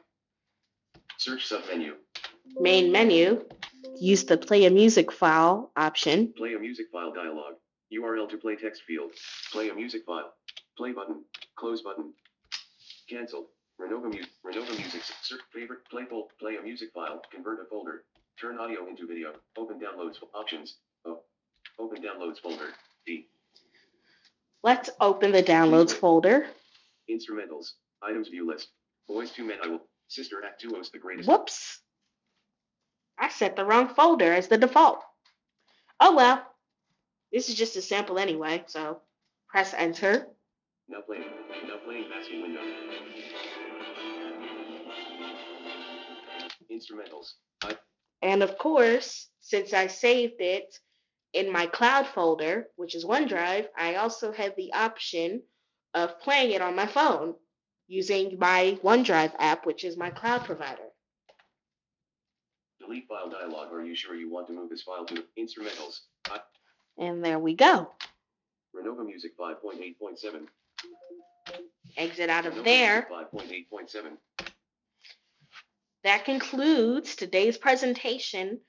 search submenu. Main menu. Use the play a music file option. Play a music file dialog. URL to play text field. Play a music file. Play button. Close button. Cancel. Renova Music. Search favorite. Playful. Play a music file. Convert a folder. Turn audio into video. Open downloads options. O. Open downloads folder. D. Let's open the downloads folder. Instrumentals. Items view list. Boys 2 men I will. Sister Act 2 host the greatest. Whoops. I set the wrong folder as the default. Oh well. This is just a sample anyway, so press enter. Now playing masking window. Instrumentals. And of course, since I saved it in my cloud folder, which is OneDrive, I also have the option of playing it on my phone using my OneDrive app, which is my cloud provider. Delete file dialog. Are you sure you want to move this file to instrumentals? And there we go. Renova Music 5.8.7. Exit out of there. 5.8.7. That concludes today's presentation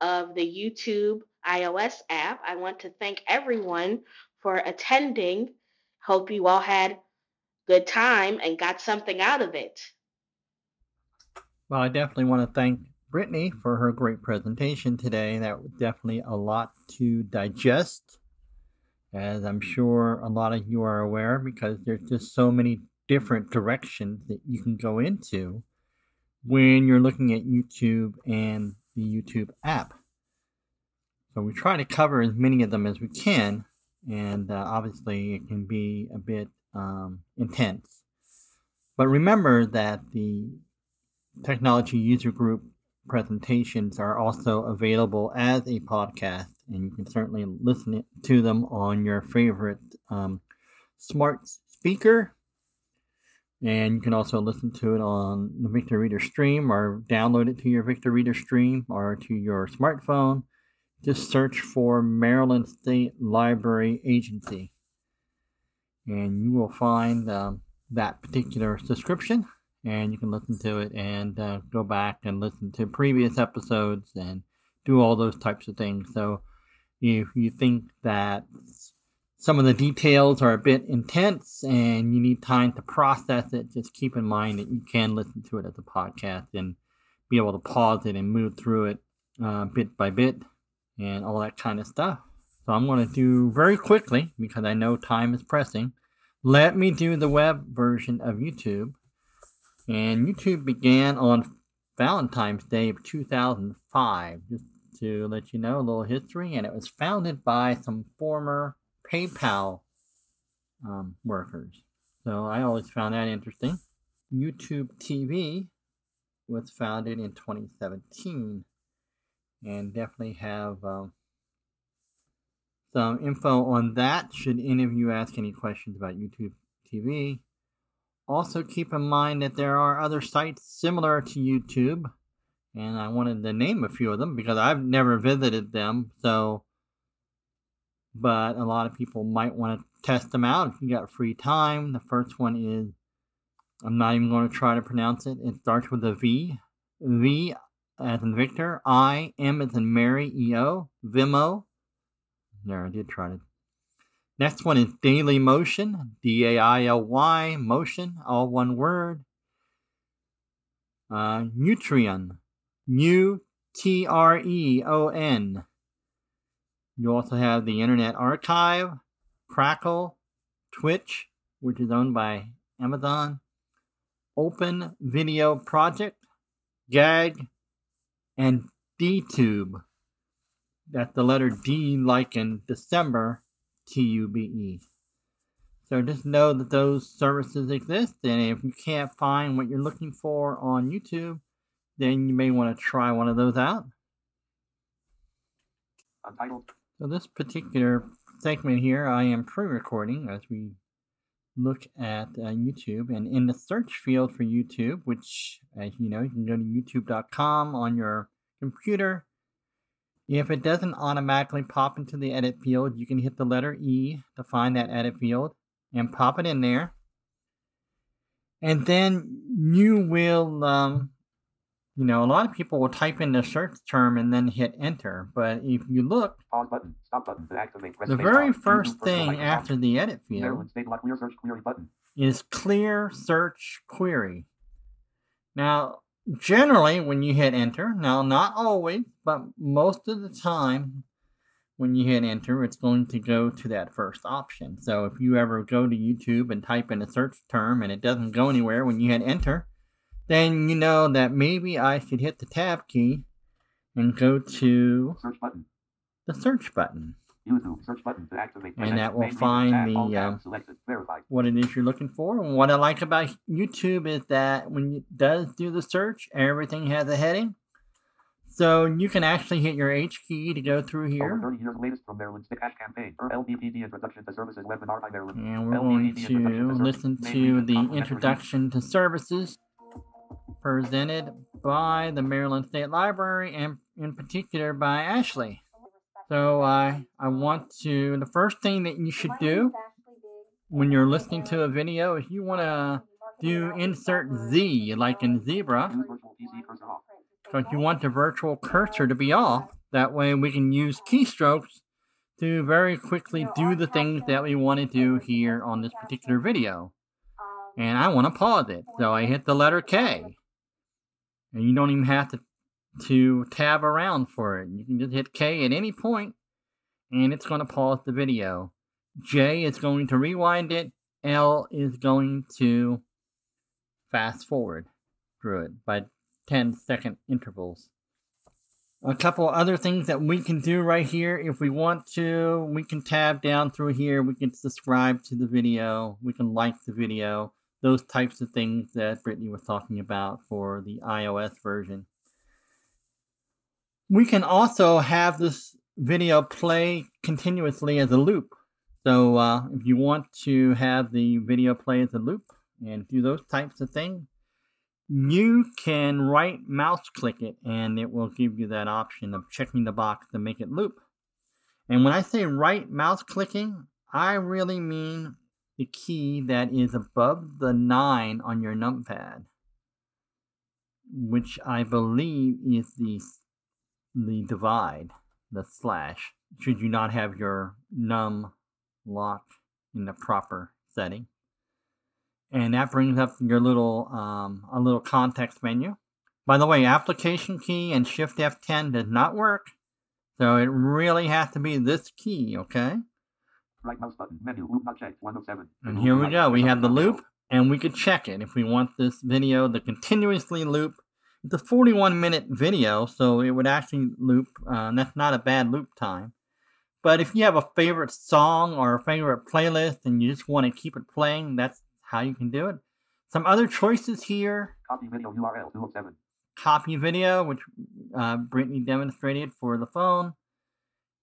of the YouTube iOS app. I want to thank everyone for attending. Hope you all had good time and got something out of it. Well, I definitely want to thank Brittany for her great presentation today. That was definitely a lot to digest, as I'm sure a lot of you are aware, because there's just so many different directions that you can go into when you're looking at YouTube and the YouTube app. So we try to cover as many of them as we can, and obviously it can be a bit intense. But remember that the Technology User Group presentations are also available as a podcast, and you can certainly listen to them on your favorite smart speaker. And you can also listen to it on the Victor Reader stream, or download it to your Victor Reader stream or to your smartphone. Just search for Maryland State Library Agency, and you will find that particular subscription. And you can listen to it and go back and listen to previous episodes and do all those types of things. So if you think that some of the details are a bit intense and you need time to process it, just keep in mind that you can listen to it as a podcast and be able to pause it and move through it bit by bit and all that kind of stuff. So I'm going to do very quickly, because I know time is pressing. Let me do the web version of YouTube. And YouTube began on Valentine's Day of 2005, just to let you know a little history. And it was founded by some former PayPal workers. So I always found that interesting. YouTube TV was founded in 2017, and definitely have some info on that should any of you ask any questions about YouTube TV. Also, keep in mind that there are other sites similar to YouTube, and I wanted to name a few of them because I've never visited them, so, but a lot of people might want to test them out if you got free time. The first one is, I'm not even going to try to pronounce it. It starts with a V. V as in Victor, I, M as in Mary, E-O, Vimeo. There, I did try to. Next one is Daily Motion, D-A-I-L-Y, Motion, all one word. Nutreon, U-T-R-E-O-N. You also have the Internet Archive, Crackle, Twitch, which is owned by Amazon, Open Video Project, Gag, and DTube. That's the letter D like in December. T-U-B-E. So just know that those services exist, and if you can't find what you're looking for on YouTube, then you may want to try one of those out. So this particular segment here, I am pre-recording as we look at YouTube, and in the search field for YouTube, which, as you know, you can go to youtube.com on your computer. If it doesn't automatically pop into the edit field, you can hit the letter E to find that edit field and pop it in there. And then you will, you know, a lot of people will type in the search term and then hit enter. But if you look, pause button, stop button, activate, the very first thing after the edit field is clear search query. Now, generally, when you hit enter, now not always, but most of the time when you hit enter, it's going to go to that first option. So if you ever go to YouTube and type in a search term and it doesn't go anywhere when you hit enter, then you know that maybe I should hit the tab key and go to search button. The search button. YouTube search button to activate. And that will find the what it is you're looking for. And what I like about YouTube is that when it does do the search, everything has a heading. So you can actually hit your H key to go through here. Over 30 years latest from Maryland State campaign for LBPH Introduction to Services webinar by Maryland. And we're going to listen to the Introduction to Services. presented by the Maryland State Library and in particular by Ashley. So I want to, the first thing that you should do when you're listening to a video is you want to do insert Z, like in zebra. So if you want the virtual cursor to be off, that way we can use keystrokes to very quickly do the things that we want to do here on this particular video. And I want to pause it, so I hit the letter K. And you don't even have to tab around for it. You can just hit K at any point, and it's going to pause the video. J is going to rewind it. L is going to fast forward through it by 10-second intervals. A couple other things that we can do right here, if we want to, we can tab down through here. We can subscribe to the video. We can like the video. Those types of things that Brittany was talking about for the iOS version. We can also have this video play continuously as a loop. So if you want to have the video play as a loop and do those types of things, you can right mouse click it and it will give you that option of checking the box to make it loop. And when I say right mouse clicking, I really mean the key that is above the 9 on your numpad, which I believe is the divide, the slash, should you not have your num lock in the proper setting. And that brings up your little a little context menu. By the way, application key and Shift F10 does not work, so it really has to be this key, okay? Right mouse button, menu, loop not checked, 107. And here we go. We have the loop, and we could check it if we want this video to continuously loop. It's a 41-minute video, so it would actually loop. That's not a bad loop time. But if you have a favorite song or a favorite playlist, and you just want to keep it playing, that's how you can do it. Some other choices here. Copy video URL 207. Copy video, which Brittany demonstrated for the phone.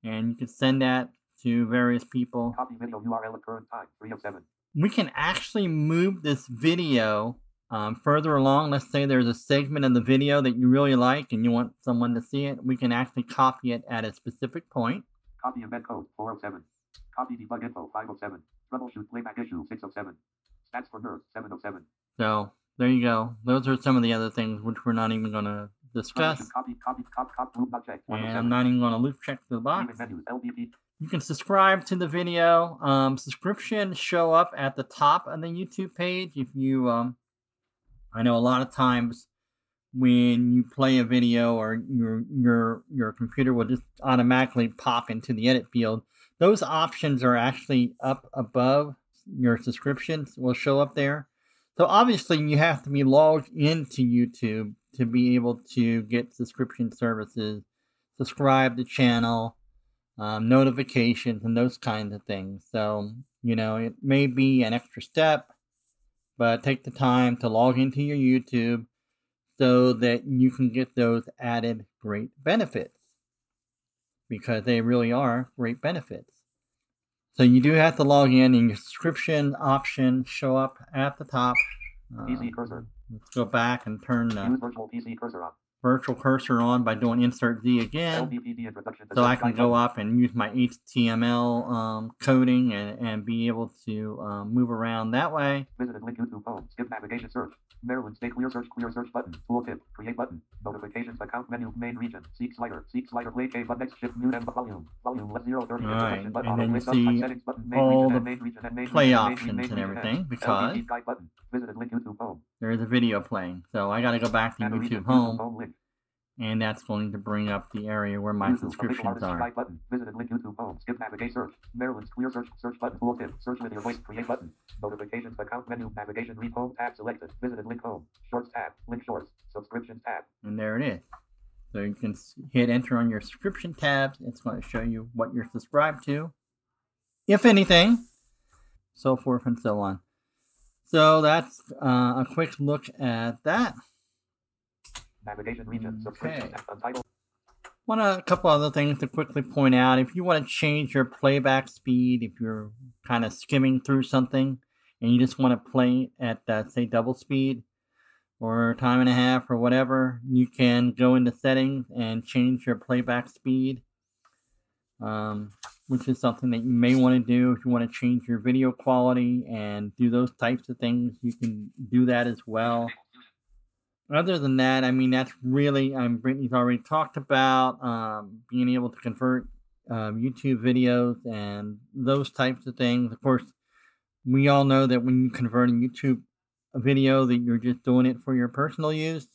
And you can send that to various people. Copy video URL at current time 307. We can actually move this video further along. Let's say there's a segment in the video that you really like and you want someone to see it. We can actually copy it at a specific point. Copy embed code 407. Copy debug info 507. Troubleshoot playback issue 607. That's for her, 707. So, there you go. Those are some of the other things which we're not even going to discuss. Copy, loop not check, and I'm not even going to loop check the box. You can subscribe to the video. Subscriptions show up at the top of the YouTube page. If you, I know a lot of times when you play a video or your computer will just automatically pop into the edit field. Those options are actually up above. Your subscriptions will show up there. So obviously you have to be logged into YouTube to be able to get subscription services, subscribe to channel, notifications, and those kinds of things. So, you know, it may be an extra step, but take the time to log into your YouTube so that you can get those added great benefits, because they really are great benefits. So you do have to log in, and your subscription options show up at the top. PC cursor. Let's go back and turn the virtual cursor on by doing insert Z again. So I can go up and use my HTML coding and be able to move around that way. Visited link YouTube home. Skip navigation search. Maryland State clear search button. Tooltip. Create button. Notifications account menu. Main region. Seek slider. Play K button. Next shift mute and volume. Volume left 030. Right. And then you see all the play options and everything, because there is a video playing. So I got to go back to YouTube home. And that's going to bring up the area where my subscriptions are. Visited link YouTube home. Skip navigate search. Maryland's clear search button. Tooltip. Search with your voice. Create button. Notifications account menu. Navigation read home tab selected. Visited link home. Shorts tab. Link shorts. Subscription tab. And there it is. So you can hit enter on your subscription tabs. It's going to show you what you're subscribed to, if anything, so forth and so on. So that's a quick look at that. Navigation region, subscription, okay. Untitled. One a couple other things to quickly point out. If you want to change your playback speed, if you're kind of skimming through something and you just want to play at say double speed, or time and a half or whatever, you can go into settings and change your playback speed, which is something that you may want to do. If you want to change your video quality and do those types of things, you can do that as well. Other than that, I mean, that's really, Brittany's already talked about being able to convert YouTube videos and those types of things. Of course, we all know that when you convert a YouTube video, that you're just doing it for your personal use,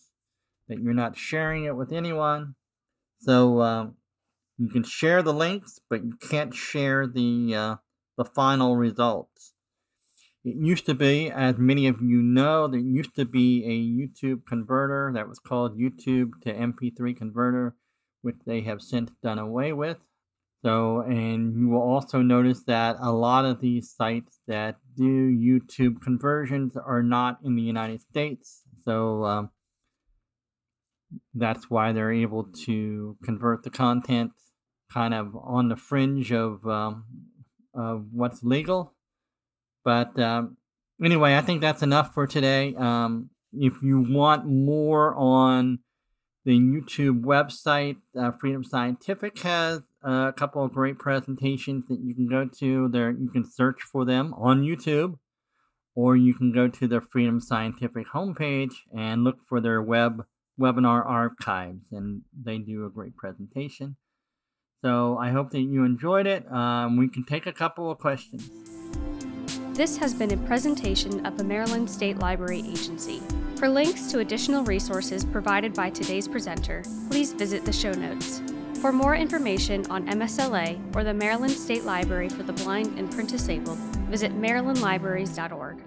that you're not sharing it with anyone. So you can share the links, but you can't share the final results. It used to be, as many of you know, there used to be a YouTube converter that was called YouTube to MP3 converter, which they have since done away with. So, and you will also notice that a lot of these sites that do YouTube conversions are not in the United States. So that's why they're able to convert the content kind of on the fringe of what's legal. But anyway, I think that's enough for today. If you want more on the YouTube website, Freedom Scientific has a couple of great presentations that you can go to. There, you can search for them on YouTube, or you can go to the Freedom Scientific homepage and look for their webinar archives, and they do a great presentation. So I hope that you enjoyed it. We can take a couple of questions. This has been a presentation of the Maryland State Library Agency. For links to additional resources provided by today's presenter, please visit the show notes. For more information on MSLA or the Maryland State Library for the Blind and Print Disabled, visit marylandlibraries.org.